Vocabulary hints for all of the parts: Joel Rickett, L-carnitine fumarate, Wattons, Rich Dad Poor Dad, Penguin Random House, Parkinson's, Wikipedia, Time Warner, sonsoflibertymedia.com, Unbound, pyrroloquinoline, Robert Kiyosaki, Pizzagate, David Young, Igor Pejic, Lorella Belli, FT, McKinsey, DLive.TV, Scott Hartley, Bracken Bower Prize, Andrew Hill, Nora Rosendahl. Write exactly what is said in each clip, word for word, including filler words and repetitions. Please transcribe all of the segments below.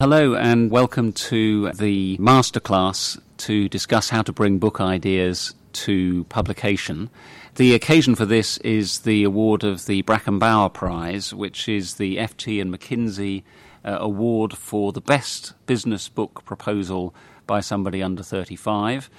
Hello and welcome to the masterclass to discuss how to bring book ideas to publication. The occasion for this is the award of the Bracken Bower Prize, which is the F T and McKinsey uh, award for the best business book proposal by somebody under thirty-five,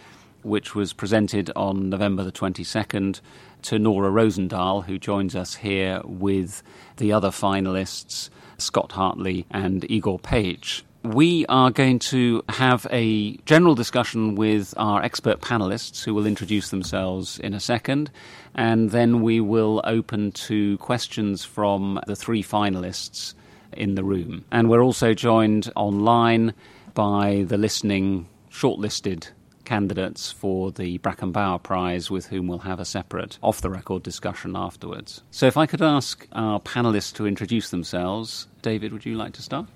which was presented on November the twenty-second to Nora Rosendahl, who joins us here with the other finalists, Scott Hartley and Igor Pejic. We are going to have a general discussion with our expert panellists who will introduce themselves in a second, and then we will open to questions from the three finalists in the room. And we're also joined online by the listening shortlisted candidates for the Bracken Bower Prize, with whom we'll have a separate off-the-record discussion afterwards. So if I could ask our panellists to introduce themselves. David, would you like to start?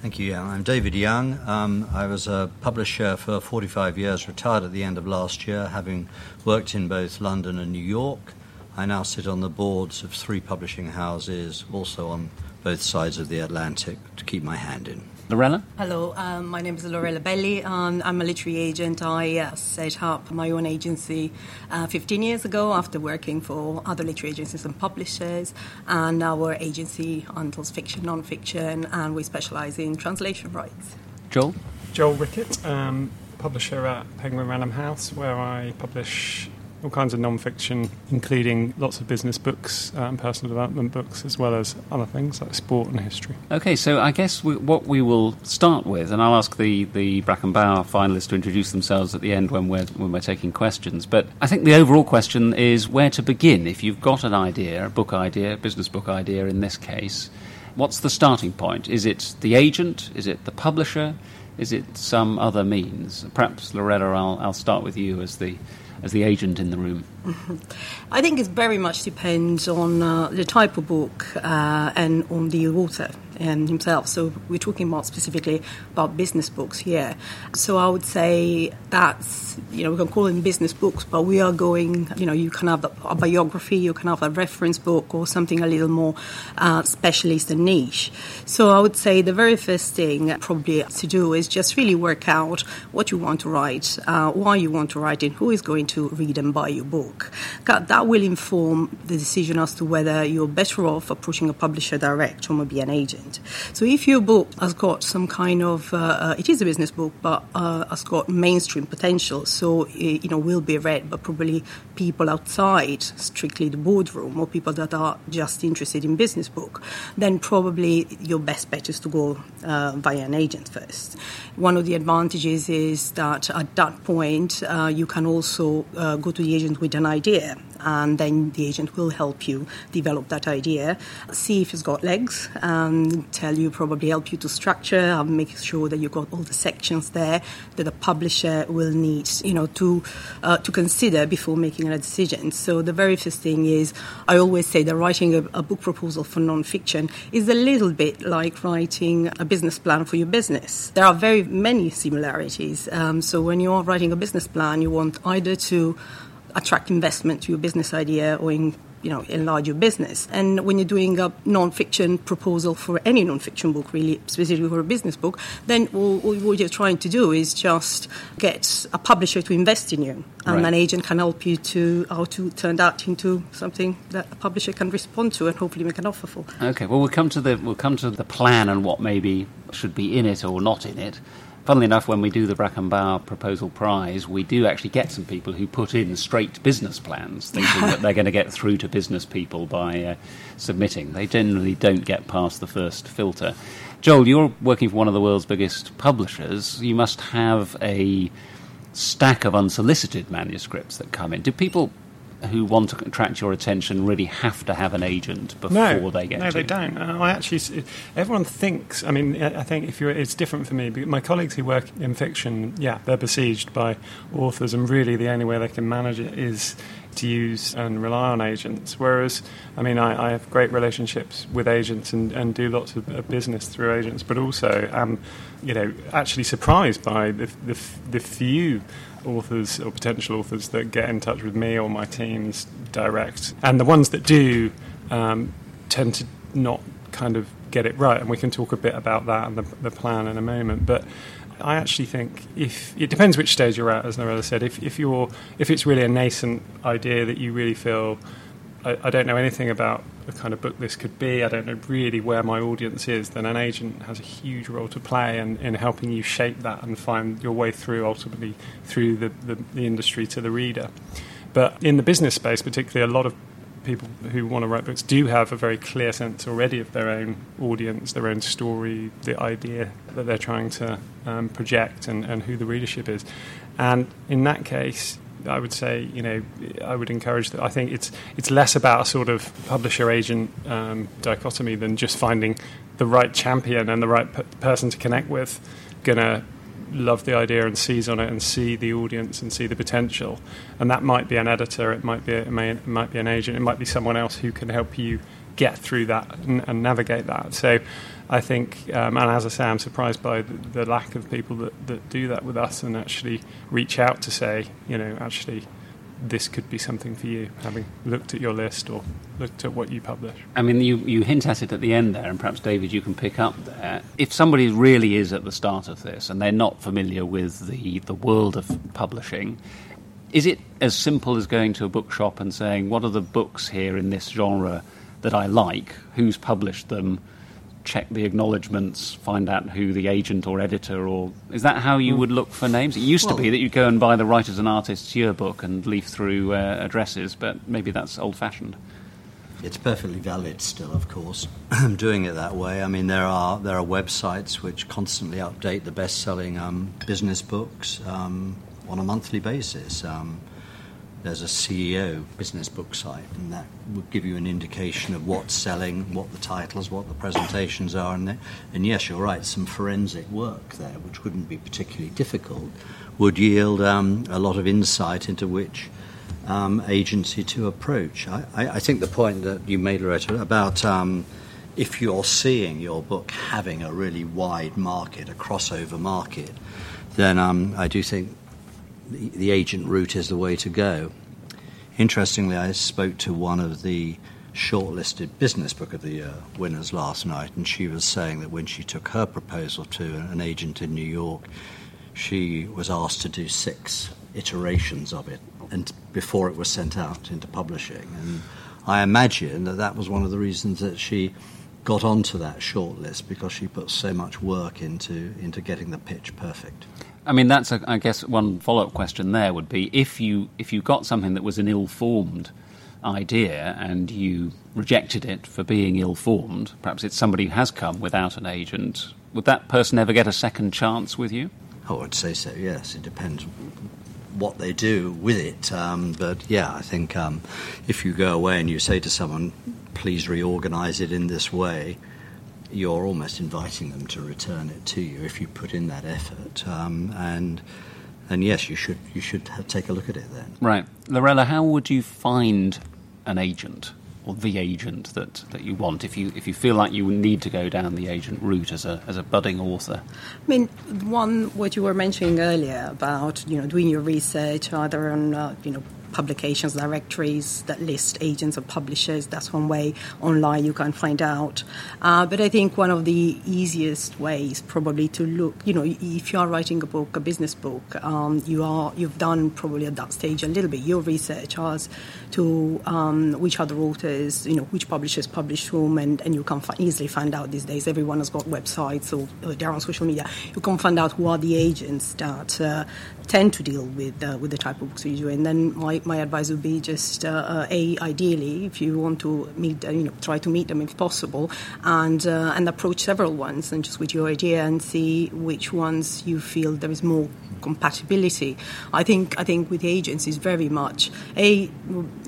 Thank you, Jan. I'm David Young. Um, I was a publisher for forty-five years, retired at the end of last year, having worked in both London and New York. I now sit on the boards of three publishing houses, also on both sides of the Atlantic, to keep my hand in. Lorella? Hello, um, my name is Lorella Belli, and I'm a literary agent. I uh, set up my own agency uh, fifteen years ago after working for other literary agencies and publishers, and our agency handles fiction, non-fiction, and we specialise in translation rights. Joel? Joel Rickett, um, publisher at Penguin Random House, where I publish all kinds of non-fiction, including lots of business books uh, and personal development books, as well as other things like sport and history. OK, so I guess we, what we will start with, and I'll ask the, the Bracken Bower finalists to introduce themselves at the end when we're, when we're taking questions, but I think the overall question is where to begin. If you've got an idea, a book idea, a business book idea in this case, what's the starting point? Is it the agent? Is it the publisher? Is it some other means? Perhaps, Lorella, I'll, I'll start with you as the... as the agent in the room. I think it very much depends on uh, the type of book uh, and on the author and himself. So we're talking about specifically about business books here. So I would say that's, you know, we can call them business books, but we are going, you know, you can have a biography, you can have a reference book or something a little more uh, specialist and niche. So I would say the very first thing probably to do is just really work out what you want to write, uh, why you want to write it, who is going to read and buy your book. That will inform the decision as to whether you're better off approaching a publisher direct or maybe an agent. So if your book has got some kind of, uh, uh, it is a business book, but uh, has got mainstream potential, so it, you know, will be read by probably people outside strictly the boardroom or people that are just interested in business book, then probably your best bet is to go uh, via an agent first. One of the advantages is that at that point uh, you can also uh, go to the agent with an idea, and then the agent will help you develop that idea, see if it's got legs, and tell you, probably help you to structure and make sure that you've got all the sections there that the publisher will need, you know, to uh, to consider before making a decision. So the very first thing is, I always say that writing a, a book proposal for non-fiction is a little bit like writing a business plan for your business. There are very many similarities. Um, so when you're writing a business plan, you want either to attract investment to your business idea or in, you know, enlarge your business. And when you're doing a non-fiction proposal for any non-fiction book, really, specifically for a business book, then all, all, what you're trying to do is just get a publisher to invest in you. And right. An agent can help you to how to turn that into something that a publisher can respond to and hopefully make an offer for. OK, well, we'll come to the we'll come to the plan and what maybe should be in it or not in it. funnily enough, when we do the Bracken Bower Proposal Prize, we do actually get some people who put in straight business plans, thinking that they're going to get through to business people by uh, submitting. They generally don't get past the first filter. Joel, you're working for one of the world's biggest publishers. You must have a stack of unsolicited manuscripts that come in. Do people who want to attract your attention really have to have an agent before no, they get no, to? No, they don't. Uh, I actually, everyone thinks, I mean, I think if you, it's different for me. But my colleagues who work in fiction, yeah, they're besieged by authors, and really the only way they can manage it is to use and rely on agents. Whereas, I mean, I, I have great relationships with agents and, and do lots of, of business through agents, but also am, you know, actually surprised by the the, the few authors or potential authors that get in touch with me or my teams direct, and the ones that do um, tend to not kind of get it right, and we can talk a bit about that and the, the plan in a moment. But I actually think if it depends which stage you're at, as Lorella said. If if you're if it's really a nascent idea that you really feel, I, I don't know anything about the kind of book this could be, I don't know really where my audience is, then an agent has a huge role to play in, in helping you shape that and find your way through, ultimately, through the, the, the industry to the reader. But in the business space particularly, a lot of people who want to write books do have a very clear sense already of their own audience, their own story, the idea that they're trying to um, project and, and who the readership is. And in that case, I would say, you know, I would encourage that. I think it's it's less about a sort of publisher-agent um, dichotomy than just finding the right champion and the right p- person to connect with, going to love the idea and seize on it and see the audience and see the potential. And that might be an editor, it might be a, it, may, it might be an agent, it might be someone else who can help you get through that and, and navigate that. So I think, um, and as I say, I'm surprised by the, the lack of people that, that do that with us and actually reach out to say, you know, actually this could be something for you, having looked at your list or looked at what you publish. I mean, you, you hint at it at the end there, and perhaps, David, you can pick up there. If somebody really is at the start of this and they're not familiar with the, the world of publishing, is it as simple as going to a bookshop and saying, what are the books here in this genre that I like, who's published them, check the acknowledgements, find out who the agent or editor or... Is that how you would look for names? It used well, to be that you'd go and buy the Writers and Artists Yearbook and leaf through uh, addresses, but maybe that's old-fashioned. It's perfectly valid still, of course, doing it that way. I mean, there are there are websites which constantly update the best-selling um, business books um, on a monthly basis. Um, there's a C E O business book site, and that would give you an indication of what's selling, what the titles, what the presentations are. And, and yes, you're right, some forensic work there, which wouldn't be particularly difficult, would yield um, a lot of insight into which um, agency to approach. I, I, I think the point that you made, Loretta, about um, if you're seeing your book having a really wide market, a crossover market, then um, I do think The, the agent route is the way to go. Interestingly, I spoke to one of the shortlisted Business Book of the Year winners last night, and she was saying that when she took her proposal to an agent in New York, she was asked to do six iterations of it and before it was sent out into publishing. And I imagine that that was one of the reasons that she got onto that shortlist, because she put so much work into into getting the pitch perfect. I mean, that's, a, I guess, one follow-up question there would be, if you if you got something that was an ill-formed idea and you rejected it for being ill-formed, perhaps it's somebody who has come without an agent, would that person ever get a second chance with you? Oh, I'd say so, yes. It depends what they do with it. Um, but, yeah, I think um, if you go away and you say to someone, please reorganise it in this way, you're almost inviting them to return it to you if you put in that effort. Um, and and yes, you should you should have, take a look at it then. Right. Lorella, how would you find an agent or the agent that, that you want if you if you feel like you need to go down the agent route as a as a budding author? I mean, one, what you were mentioning earlier about, you know, doing your research either on, uh, you know, publications directories that list agents or publishers. That's one way. Online you can find out. Uh, but I think one of the easiest ways probably to look, you know, if you are writing a book, a business book, um, you are, you've done probably at that stage a little bit your research as to um, which other authors, you know, which publishers publish whom, and, and you can f- easily find out these days. Everyone has got websites or they're on social media. You can find out who are the agents that uh, tend to deal with uh, with the type of books you do. And then my, my advice would be just uh, uh, a ideally, if you want to meet, uh, you know, try to meet them if possible, and uh, and approach several ones and just with your idea and see which ones you feel there is more compatibility. I think I think with agencies very much a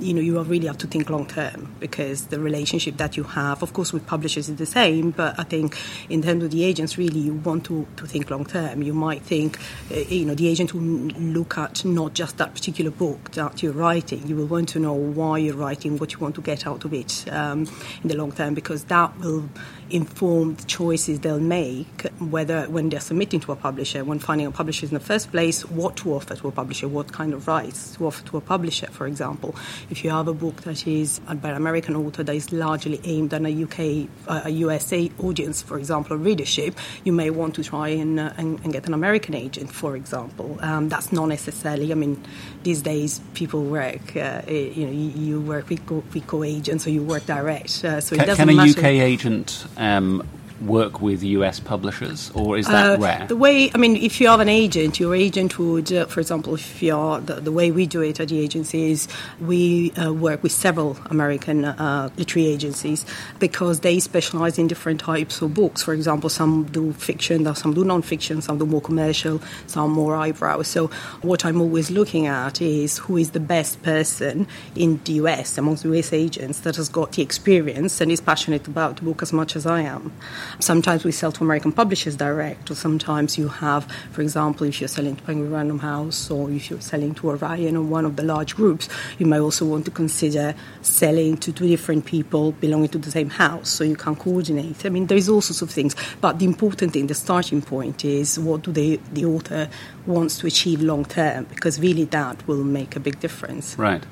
you know you really have to think long term, because the relationship that you have, of course, with publishers is the same, but I think in terms of the agents, really you want to, to think long term. You might think uh, you know the agent will look at not just that particular book that you're writing. You will want to know why you're writing, what you want to get out of it um, in the long term, because that will inform the choices they'll make, whether when they're submitting to a publisher, when finding a publisher in the first place, what to offer to a publisher, what kind of rights to offer to a publisher, for example. If you have a book that is by an American author that is largely aimed at a U K, uh, a U S A audience, for example, or readership, you may want to try and, uh, and, and get an American agent, for example. Um, that's not necessarily, I mean, these days people work, uh, you know, you work with, co- with co-agents or you work direct. Uh, so can, it doesn't can a matter. U K agent Um, work with U S publishers, or is that uh, rare? The way, I mean, if you have an agent, your agent would, uh, for example, if you are, the, the way we do it at the agency is we uh, work with several American uh, literary agencies because they specialize in different types of books. For example, some do fiction, some do non-fiction, some do more commercial, some more eyebrows. So what I'm always looking at is who is the best person in the U S, amongst U S agents, that has got the experience and is passionate about the book as much as I am. Sometimes we sell to American publishers direct, or sometimes you have, for example, if you're selling to Penguin Random House or if you're selling to Orion or one of the large groups, you may also want to consider selling to two different people belonging to the same house, so you can coordinate. I mean, there's all sorts of things, but the important thing, the starting point is what do they, the author wants to achieve long term, because really that will make a big difference. Right.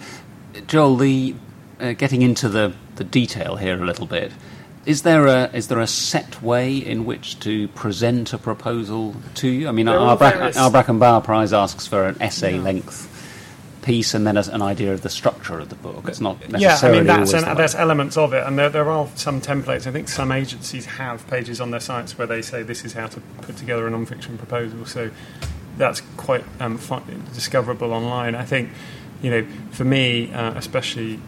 Joel, the, uh, getting into the, the detail here a little bit, Is there a is there a set way in which to present a proposal to you? I mean, there our, Bra- our Bracken Bower Prize asks for an essay-length yeah. piece and then as an idea of the structure of the book. It's not necessarily yeah, I mean, that's, an, the there's elements of it, and there, there are some templates. I think some agencies have pages on their sites where they say this is how to put together a non-fiction proposal, so that's quite um, discoverable online. I think, you know, for me, uh, especially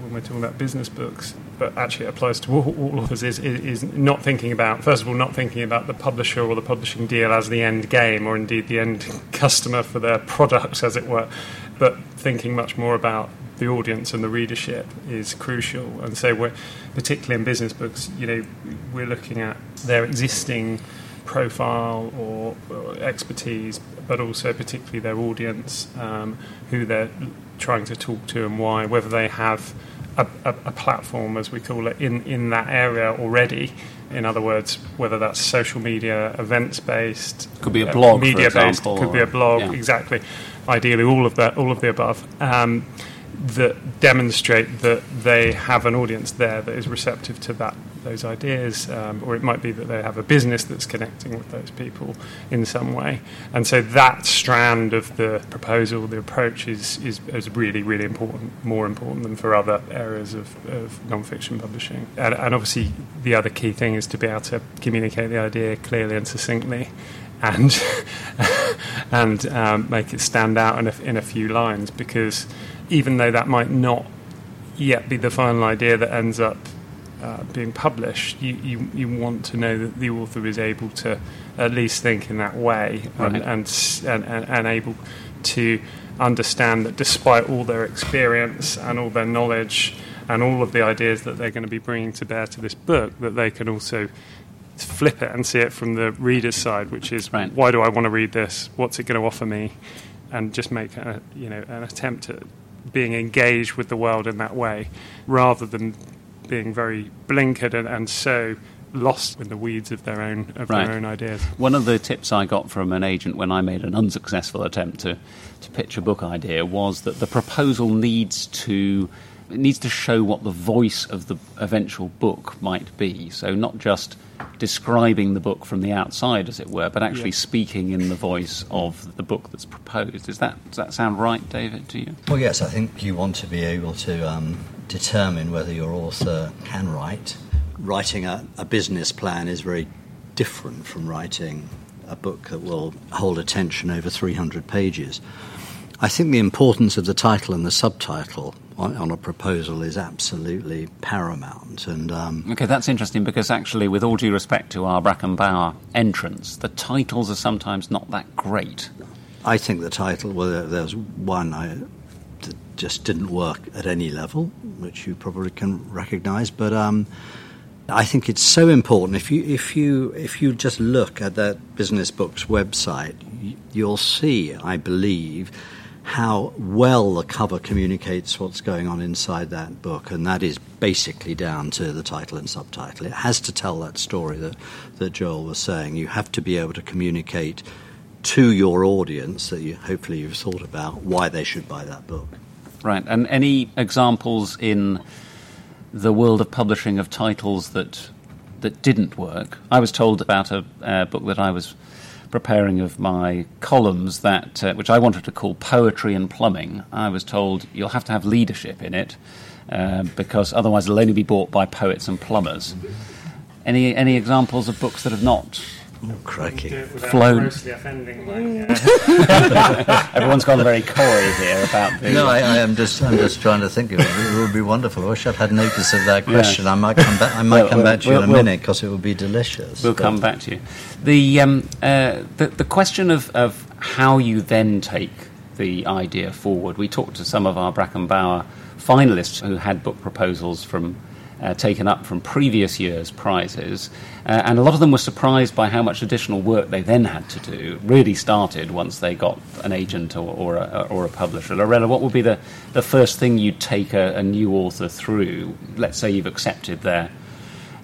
when we're talking about business books, but actually it applies to all, all authors, is, is, is not thinking about, first of all, not thinking about the publisher or the publishing deal as the end game, or indeed the end customer for their products, as it were, but thinking much more about the audience and the readership is crucial. And so we're, particularly in business books, you know, we're looking at their existing profile or, or expertise, but also particularly their audience, um, who they're trying to talk to and why, whether they have A, a platform, as we call it, in, in that area already. In other words, whether that's social media, events-based, could be a blog, uh, media-based, could be a blog, yeah. Exactly. Ideally, all of that, all of the above, um, that demonstrate that they have an audience there that is receptive to that, those ideas, um, or it might be that they have a business that's connecting with those people in some way. And so that strand of the proposal, the approach, is is, is really, really important, more important than for other areas of, of non-fiction publishing. And, and obviously the other key thing is to be able to communicate the idea clearly and succinctly, and and um, make it stand out in a, in a few lines, because even though that might not yet be the final idea that ends up Uh, being published, you, you you want to know that the author is able to at least think in that way, right. and, and, and and able to understand that despite all their experience and all their knowledge and all of the ideas that they're going to be bringing to bear to this book, that they can also flip it and see it from the reader's side, which is right. Why do I want to read this? What's it going to offer me? And just make a, you know an attempt at being engaged with the world in that way, rather than being very blinkered and, and so lost in the weeds of their own of right. their own ideas. One of the tips I got from an agent when I made an unsuccessful attempt to, to pitch a book idea was that the proposal needs to it needs to show what the voice of the eventual book might be. So not just describing the book from the outside, as it were, but actually yeah. speaking in the voice of the book that's proposed. Is that, does that sound right, David, to you? Well, yes, I think you want to be able to um, determine whether your author can write. Writing a, a business plan is very different from writing a book that will hold attention over three hundred pages. I think the importance of the title and the subtitle on, on a proposal is absolutely paramount. And um, OK, that's interesting, because actually, with all due respect to our Bracken Bower entrance, the titles are sometimes not that great. I think the title, well, there, there's one I, that just didn't work at any level, which you probably can recognise, but um, I think it's so important. If you, if you, if you just look at that business book's website, you'll see, I believe, how well the cover communicates what's going on inside that book, and that is basically down to the title and subtitle. It has to tell that story that, that Joel was saying. You have to be able to communicate to your audience that you hopefully you've thought about why they should buy that book. Right, and any examples in the world of publishing of titles that that didn't work? I was told about a uh, book that I was preparing of my columns that uh, which I wanted to call Poetry and Plumbing. I was told you'll have to have leadership in it uh, because otherwise it'll only be bought by poets and plumbers. Any any examples of books that have not oh, crikey. flown? Everyone's gone very coy here about the... No, I, I am just I'm just trying to think of it. It would be wonderful. I wish I'd had notice of that question. Yeah. I might come back. I might well, come we'll, back to we'll, you in a we'll, minute because it would be delicious. We'll but. come back to you. The um, uh, the, the question of, of how you then take the idea forward. We talked to some of our Bracken Bower finalists who had book proposals from uh, taken up from previous years' prizes, uh, and a lot of them were surprised by how much additional work they then had to do. It really started once they got an agent or or a, or a publisher. Lorella, what would be the, the first thing you'd take a, a new author through? Let's say you've accepted their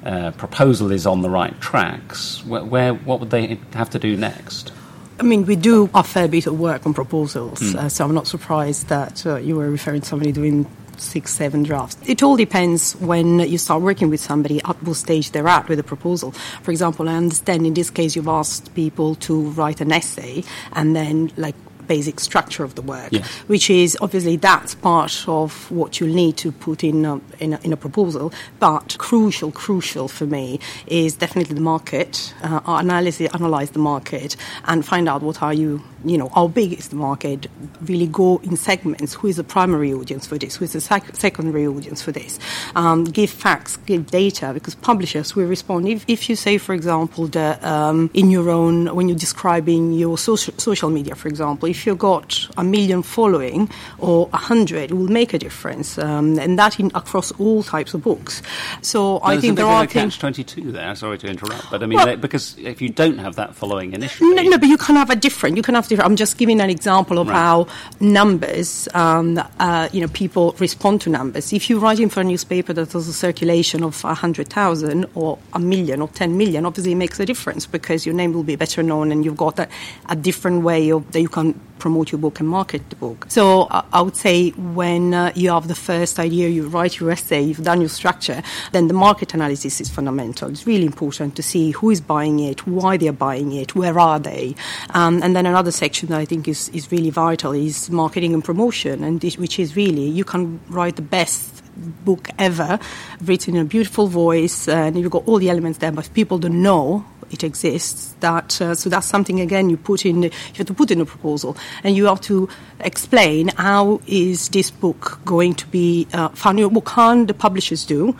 Uh, proposal is on the right tracks, where, where what would they have to do next? I mean, we do a fair bit of work on proposals, mm. uh, so I'm not surprised that uh, you were referring to somebody doing six, seven drafts. It all depends when you start working with somebody at what stage they're at with a proposal. For example, I understand in this case you've asked people to write an essay and then, like, basic structure of the work, yes. which is obviously that's part of what you need to put in a, in a, in a proposal. But crucial, crucial for me is definitely the market. Uh, analysis, analyze the market and find out what are you, you know, how big is the market. Really go in segments. Who is the primary audience for this? Who is the sec- secondary audience for this? Um, give facts, give data, because publishers will respond. If, if you say, for example, that um, in your own when you're describing your social social media, for example, if If you've got a million following or a hundred, it will make a difference, um, and that in, across all types of books. So no, I think there are things. catch twenty-two there. Sorry to interrupt, but I mean well, they, because if you don't have that following initially, no, no, but you can have a different. You can have different. I'm just giving an example of right. how numbers, um, uh, you know, people respond to numbers. If you're writing for a newspaper that has a circulation of a hundred thousand or a million or ten million, obviously it makes a difference because your name will be better known, and you've got a, a different way of that you can promote your book and market the book. So uh, I would say when uh, you have the first idea, you write your essay, you've done your structure, then the market analysis is fundamental. It's really important to see who is buying it, why they're buying it, where are they. Um, and then another section that I think is, is really vital is marketing and promotion, and this, which is really, you can write the best book ever, written in a beautiful voice, and you've got all the elements there, but if people don't know it exists, that uh, so that's something again you put in you have to put in a proposal, and you have to explain how is this book going to be uh, found. What can the publishers do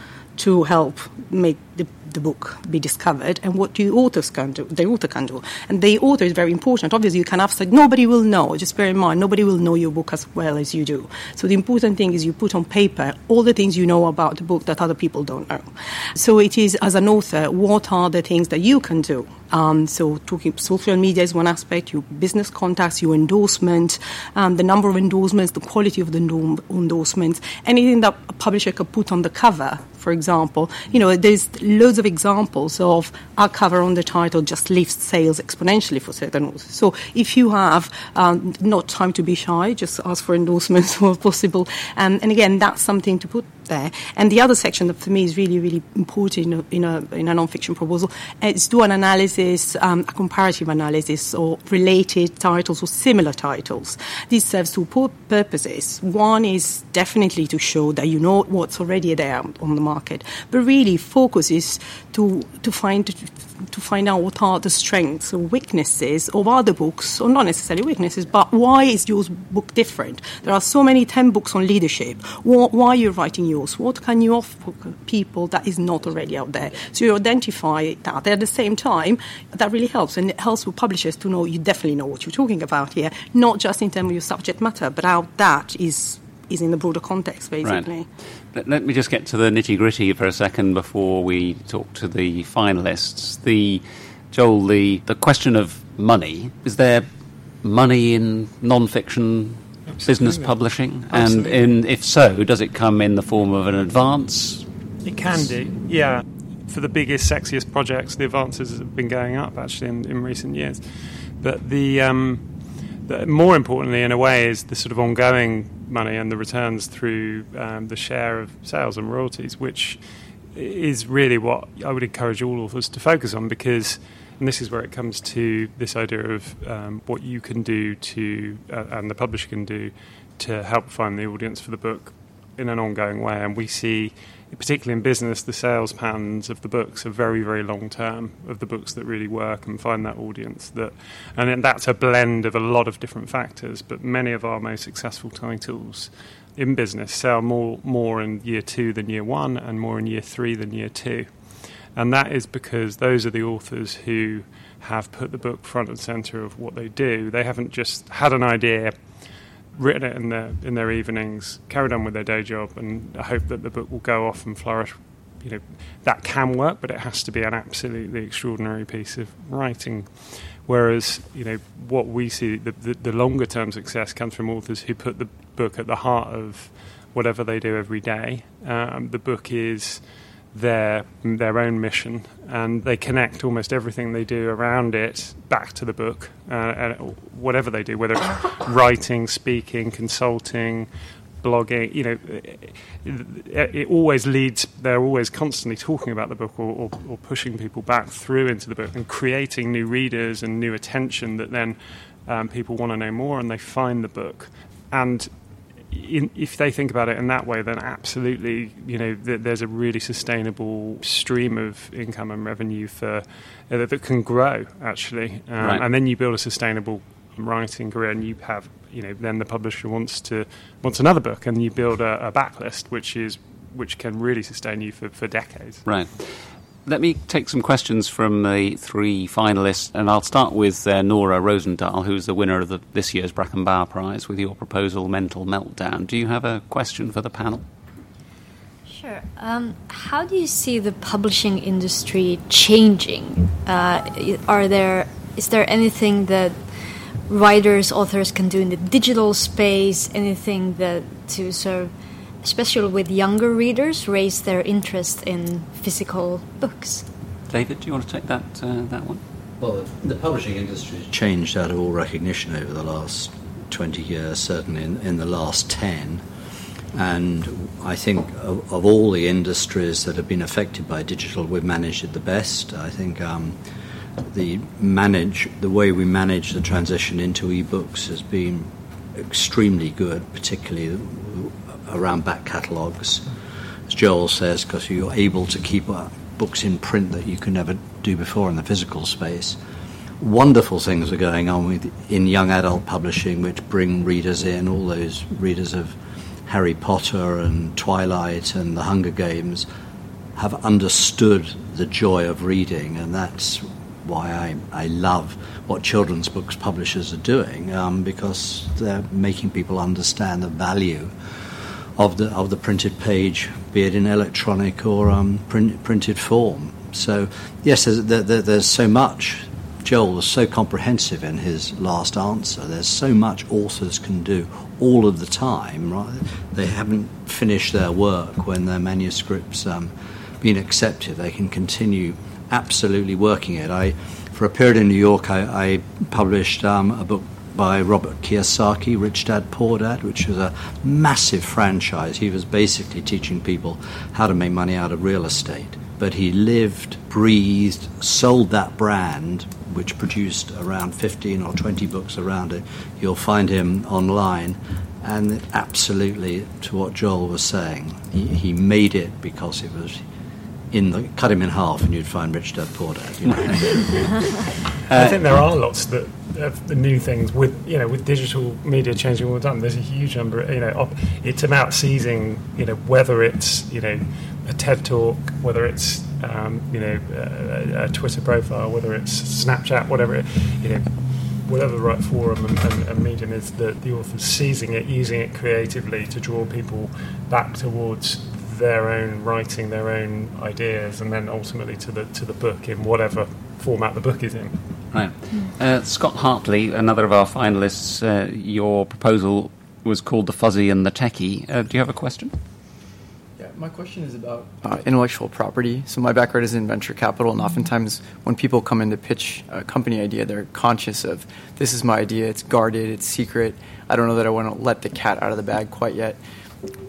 to help make the the book be discovered, and what do authors can do, the author can do. And the author is very important. Obviously, you can have said, nobody will know. Just bear in mind, nobody will know your book as well as you do. So the important thing is you put on paper all the things you know about the book that other people don't know. So it is, as an author, what are the things that you can can do. Um, so talking social media is one aspect, your business contacts, your endorsement, um, the number of endorsements, the quality of the endorsements, anything that a publisher could put on the cover, for example. You know, there's loads of examples of our cover on the title just lifts sales exponentially for certain authors. So if you have um, not time to be shy, just ask for endorsements where possible. Um, and again, that's something to put there. And the other section that for me is really, really important in a, in a, in a non-fiction proposal is do an analysis. Is um, a comparative analysis or related titles or similar titles. This serves two purposes. One is definitely to show that you know what's already there on the market, but really focus is to to find to find out what are the strengths or weaknesses of other books, or not necessarily weaknesses, but why is your book different? There are so many ten books on leadership. Why are you writing yours? What can you offer people that is not already out there? So you identify that. At the same time, that really helps, and it helps for publishers to know you definitely know what you're talking about here, not just in terms of your subject matter, but how that is is in the broader context, basically. Right. Let, let me just get to the nitty-gritty for a second before we talk to the finalists. The Joel, the, the question of money, is there money in non-fiction Absolutely. business publishing? Absolutely. And in, if so, does it come in the form of an advance? It can do, yeah. For the biggest, sexiest projects, the advances have been going up actually in, in recent years. But the, um, the more importantly, in a way, is the sort of ongoing money and the returns through um, the share of sales and royalties, which is really what I would encourage all authors to focus on. Because, and this is where it comes to this idea of um, what you can do to uh, and the publisher can do to help find the audience for the book in an ongoing way. And we see, particularly in business, the sales patterns of the books are very, very long term, of the books that really work and find that audience. That, and then that's a blend of a lot of different factors, but many of our most successful titles in business sell more, more in year two than year one and more in year three than year two. And that is because those are the authors who have put the book front and centre of what they do. They haven't just had an idea, written it in their in their evenings, carried on with their day job, and I hope that the book will go off and flourish. You know, that can work, but it has to be an absolutely extraordinary piece of writing. Whereas, you know, what we see, the, the, the longer term success comes from authors who put the book at the heart of whatever they do every day. Um, the book is their their own mission, and they connect almost everything they do around it back to the book, uh, and whatever they do, whether it's writing, speaking, consulting, blogging, you know, it, it always leads, they're always constantly talking about the book or, or, or pushing people back through into the book and creating new readers and new attention that then um, people want to know more, and they find the book. And In, if they think about it in that way, then absolutely, you know, th- there's a really sustainable stream of income and revenue for uh, that, that can grow, actually. Um, right. And then you build a sustainable writing career, and you have, you know, then the publisher wants to wants another book, and you build a, a backlist, which is which can really sustain you for, for decades. Right. Let me take some questions from the three finalists, and I'll start with uh, Nora Rosendahl, who's the winner of the, this year's Bracken Bower Prize with your proposal, Mental Meltdown. Do you have a question for the panel? Sure. Um, how do you see the publishing industry changing? Uh, are there is there anything that writers, authors can do in the digital space? Anything that to sort of, especially with younger readers, raise their interest in physical books? David, do you want to take that uh, that one? Well, the publishing industry has changed out of all recognition over the last twenty years, certainly in, in the last ten. And I think of, of all the industries that have been affected by digital, we've managed it the best. I think um, the manage the way we manage the transition into e-books has been extremely good, particularly around back catalogues, as Joel says, because you're able to keep books in print that you could never do before in the physical space. Wonderful things are going on with in young adult publishing, which bring readers in, all those readers of Harry Potter and Twilight and The Hunger Games have understood the joy of reading, and that's why I, I love what children's books publishers are doing, um, because they're making people understand the value of the of the printed page, be it in electronic or um, print, printed form. So yes, there's, there, there's so much. Joel was so comprehensive in his last answer. There's so much authors can do all of the time, right? They haven't finished their work when their manuscript's um, been accepted. They can continue absolutely working it. I, for a period in New York, I, I published um, a book by Robert Kiyosaki, Rich Dad Poor Dad, which was a massive franchise. He was basically teaching people how to make money out of real estate. But he lived, breathed, sold that brand, which produced around fifteen or twenty books around it. You'll find him online. And absolutely, to what Joel was saying, he, he made it because it was in the... Cut him in half and you'd find Rich Dad Poor Dad. You know? I think there are lots that... of the new things with you know with digital media changing all the time. There's a huge number of, you know op- it's about seizing you know whether it's you know a TED talk, whether it's um, you know a, a Twitter profile, whether it's Snapchat, whatever it, you know whatever the right forum and, and, and medium is, that the author's seizing it, using it creatively to draw people back towards their own writing, their own ideas, and then ultimately to the to the book in whatever format the book is in. Right. Uh, Scott Hartley, another of our finalists, uh, your proposal was called The Fuzzy and the Techie. Uh, do you have a question? Yeah, my question is about uh, intellectual property. So my background is in venture capital, and oftentimes when people come in to pitch a company idea, they're conscious of, this is my idea, it's guarded, it's secret, I don't know that I want to let the cat out of the bag quite yet.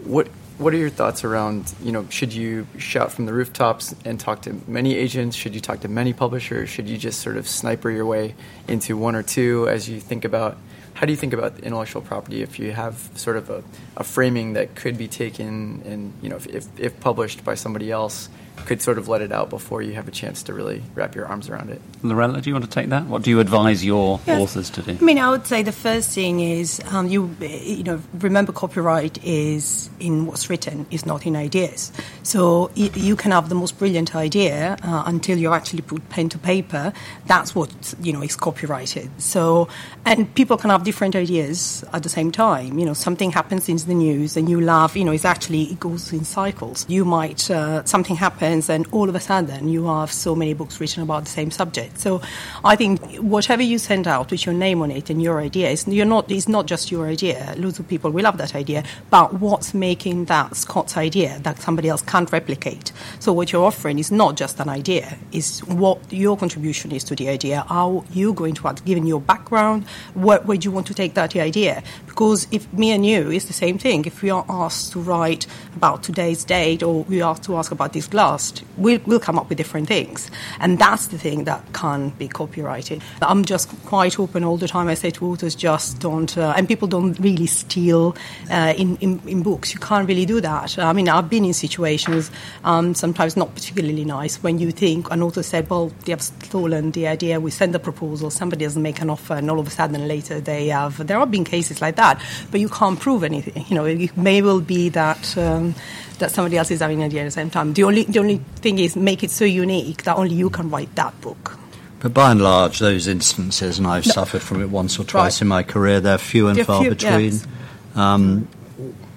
What What are your thoughts around, you know, should you shout from the rooftops and talk to many agents? Should you talk to many publishers? Should you just sort of sniper your way into one or two as you think about, how do you think about intellectual property if you have sort of a, a framing that could be taken and, you know, if, if, if published by somebody else, could sort of let it out before you have a chance to really wrap your arms around it? Lorella, do you want to take that? What do you advise your yeah. authors to do? I mean, I would say the first thing is, um, you you know, remember copyright is in what's written, it's not in ideas. So y- you can have the most brilliant idea uh, until you actually put pen to paper. That's what, you know, is copyrighted. So, and people can have different ideas at the same time. You know, something happens in the news and you laugh, you know, it's actually, it goes in cycles. You might, uh, something happens and all of a sudden you have so many books written about the same subject. So I think whatever you send out with your name on it and your idea, it's, you're not, it's not just your idea. Loads of people will have that idea, but what's making that Scott's idea that somebody else can't replicate? So what you're offering is not just an idea, it's what your contribution is to the idea, how you're going to add, given your background, where, where do you want to take that idea? Because if me and you, it's the same thing. If we are asked to write about today's date or we are to ask about this glass, We'll, we'll come up with different things, and that's the thing that can be copyrighted. I'm just quite open all the time. I say to authors, just don't, uh, and people don't really steal uh, in, in, in books. You can't really do that. I mean, I've been in situations, um, sometimes not particularly nice, when you think an author said, well, they have stolen the idea, we send the proposal, somebody doesn't make an offer, and all of a sudden later they have. There have been cases like that, but you can't prove anything. You know, it may well be that... Um, that somebody else is having an idea at the same time. The only the only thing is make it so unique that only you can write that book. But by and large, those instances, and I've no. suffered from it once or twice right. in my career, they're few and they're far few, between. Yes. Um,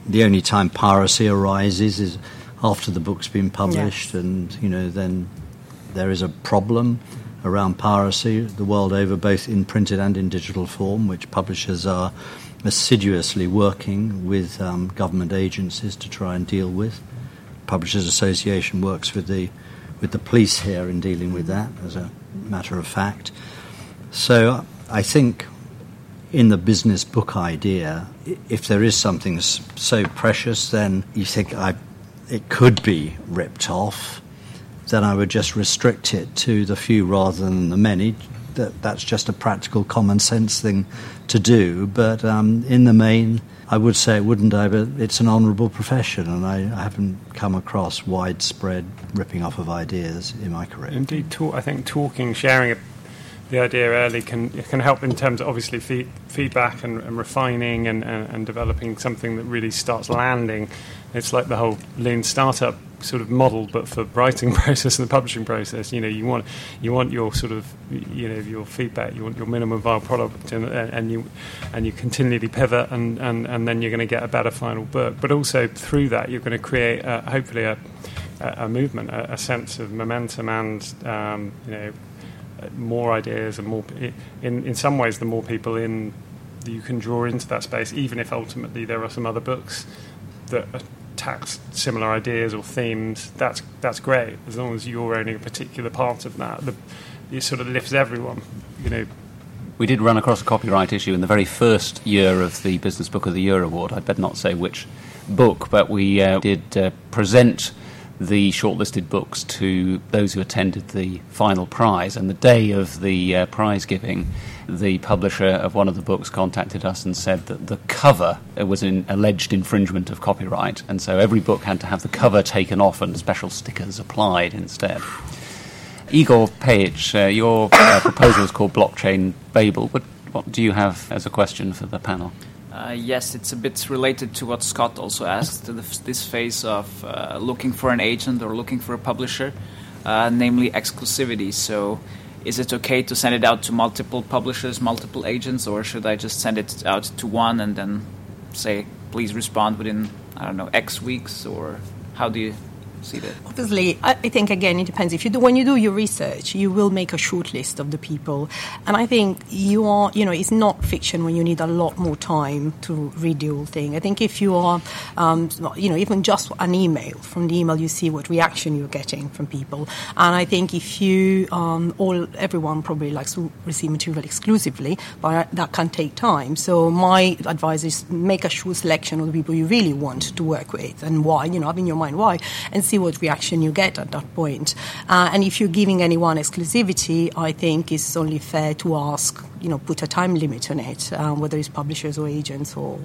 the only time piracy arises is after the book's been published, yes. and you know then there is a problem around piracy the world over, both in printed and in digital form, which publishers are assiduously working with um, government agencies to try and deal with. Publishers Association works with the with the police here in dealing with that, as a matter of fact. So I think in the business book idea, if there is something so precious, then you think I, it could be ripped off, then I would just restrict it to the few rather than the many. That that's just a practical common sense thing to do, but um, in the main I would say it wouldn't I, but it's an honourable profession, and I, I haven't come across widespread ripping off of ideas in my career. Indeed, talk, I think talking, sharing the idea early can can help in terms of obviously feed, feedback and, and refining and, and, and developing something that really starts landing. It's like the whole lean startup sort of model, but for writing process and the publishing process. You know, you want you want your sort of, you know, your feedback. You want your minimum viable product, and, and you and you continually pivot, and, and, and then you're going to get a better final book. But also through that, you're going to create uh, hopefully a a movement, a, a sense of momentum, and um, you know, more ideas and more. In in some ways, the more people in that you can draw into that space, even if ultimately there are some other books that attack similar ideas or themes, that's that's great, as long as you're owning a particular part of that. The, it sort of lifts everyone, you know. We did run across a copyright issue in the very first year of the Business Book of the Year award. I'd better not say which book, but we uh, did uh, present the shortlisted books to those who attended the final prize. And the day of the uh, prize giving, the publisher of one of the books contacted us and said that the cover was an alleged infringement of copyright, and so every book had to have the cover taken off and special stickers applied instead. Igor Pejic, uh, your uh, proposal is called Blockchain Babel. What, what do you have as a question for the panel? Uh, yes, it's a bit related to what Scott also asked, this phase of uh, looking for an agent or looking for a publisher, uh, namely exclusivity. So is it okay to send it out to multiple publishers, multiple agents, or should I just send it out to one and then say, please respond within, I don't know, X weeks, or how do you see that? Obviously, I think, again, it depends. If you do, when you do your research, you will make a short list of the people. And I think you are, you know, it's not fiction when you need a lot more time to read the whole thing. I think if you are, um, you know, even just an email, from the email you see what reaction you're getting from people. And I think if you, um, all, everyone probably likes to receive material exclusively, but that can take time. So my advice is make a short selection of the people you really want to work with, and why, you know, have in your mind why, and see what reaction you get at that point. Uh, and if you're giving anyone exclusivity, I think it's only fair to ask, you know, put a time limit on it, um, whether it's publishers or agents, or,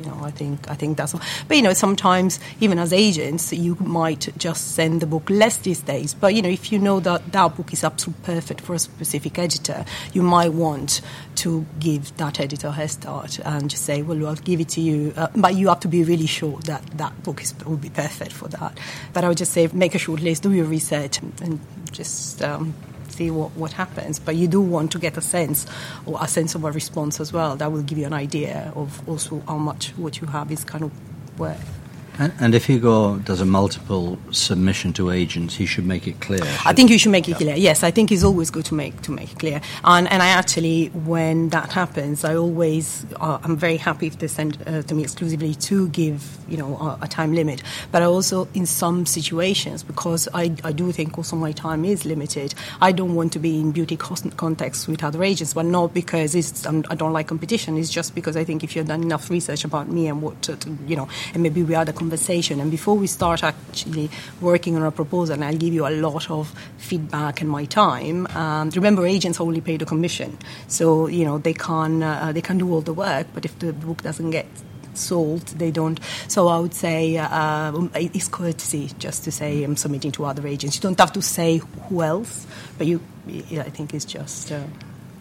you know, I think I think that's all. But, you know, sometimes, even as agents, you might just send the book less these days. But, you know, if you know that that book is absolutely perfect for a specific editor, you might want to give that editor a head start and just say, well, I'll give it to you. Uh, but you have to be really sure that that book is, will be perfect for that. But I would just say, make a short list, do your research, and, and just um, see what, what happens. But you do want to get a sense, or a sense of a response as well. That will give you an idea of also how much what you have is kind of worth. And, and if Hugo does a multiple submission to agents, he should make it clear. I think you should make it yeah. clear. Yes, I think it's always good to make to make it clear. And and I actually, when that happens, I always uh, I'm very happy if they send uh, to me exclusively to give, you know, a, a time limit. But I also, in some situations, because I I do think also my time is limited, I don't want to be in beauty contacts with other agents, but not because it's um, I don't like competition. It's just because I think if you've done enough research about me and what to, to, you know, and maybe we are the conversation, and before we start actually working on a proposal, and I'll give you a lot of feedback and my time. Um, remember, agents only pay the commission, so you know they can uh, they can do all the work, but if the book doesn't get sold, they don't. So I would say uh, it's courtesy just to say I'm submitting to other agents. You don't have to say who else, but you, I think it's just uh,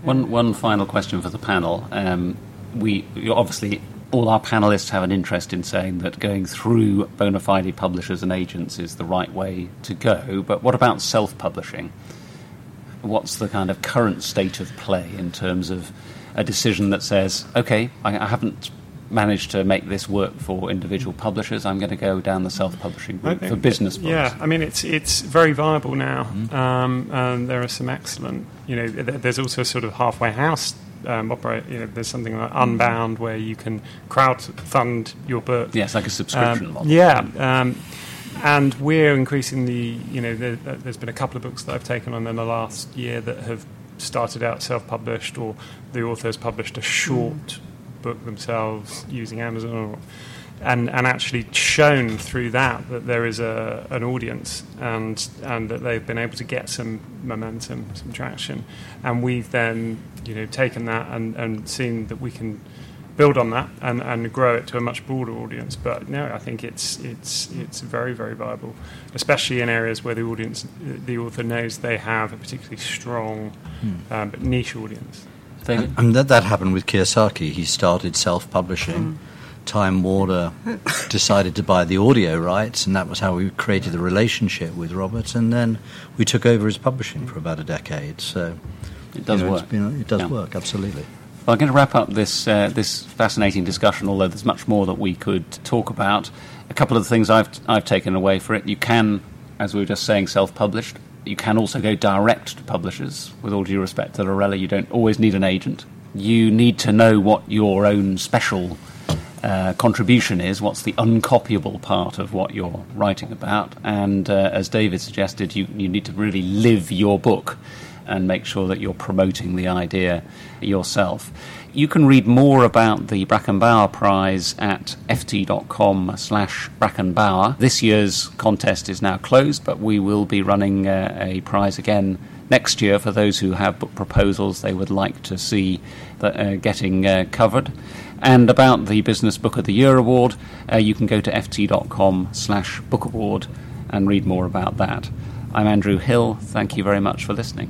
one. One final question for the panel. Um, we obviously. All our panellists have an interest in saying that going through bona fide publishers and agents is the right way to go, but what about self-publishing? What's the kind of current state of play in terms of a decision that says, OK, I, I haven't managed to make this work for individual publishers, I'm going to go down the self-publishing route think, for business books? Yeah, I mean, it's it's very viable now. Mm. Um, and there are some excellent, you know, there's also sort of halfway house Um, operate, you know, there's something like Unbound where you can crowd fund your book. Yes, like a subscription um, model. Yeah, um, and we're increasingly, you know, there, there's been a couple of books that I've taken on in the last year that have started out self-published, or the author's published a short mm. book themselves using Amazon, or, and and actually shown through that that there is a an audience, and and that they've been able to get some momentum, some traction, and we've then, you know, taken that and, and seen that we can build on that and, and grow it to a much broader audience. But no, I think it's it's it's very, very viable, especially in areas where the audience, the author knows they have a particularly strong hmm. um, but niche audience. And, and that, that happened with Kiyosaki. He started self-publishing. Hmm. Time Warner decided to buy the audio rights, and that was how we created the relationship with Robert. And then we took over his publishing for about a decade. So it does you know, work. It's been, it does yeah. work, absolutely. Well, I'm going to wrap up this uh, this fascinating discussion, although there's much more that we could talk about. A couple of the things I've I've taken away for it. You can, as we were just saying, self-published. You can also go direct to publishers. With all due respect to Lorella, you don't always need an agent. You need to know what your own special uh, contribution is, what's the uncopyable part of what you're writing about. And uh, as David suggested, you, you need to really live your book and make sure that you're promoting the idea yourself. You can read more about the Bracken Bower Prize at f t dot com slash Bracken Bower. This year's contest is now closed, but we will be running uh, a prize again next year for those who have book proposals they would like to see that, uh, getting uh, covered. And about the Business Book of the Year award, uh, you can go to f t dot com slash book award and read more about that. I'm Andrew Hill. Thank you very much for listening.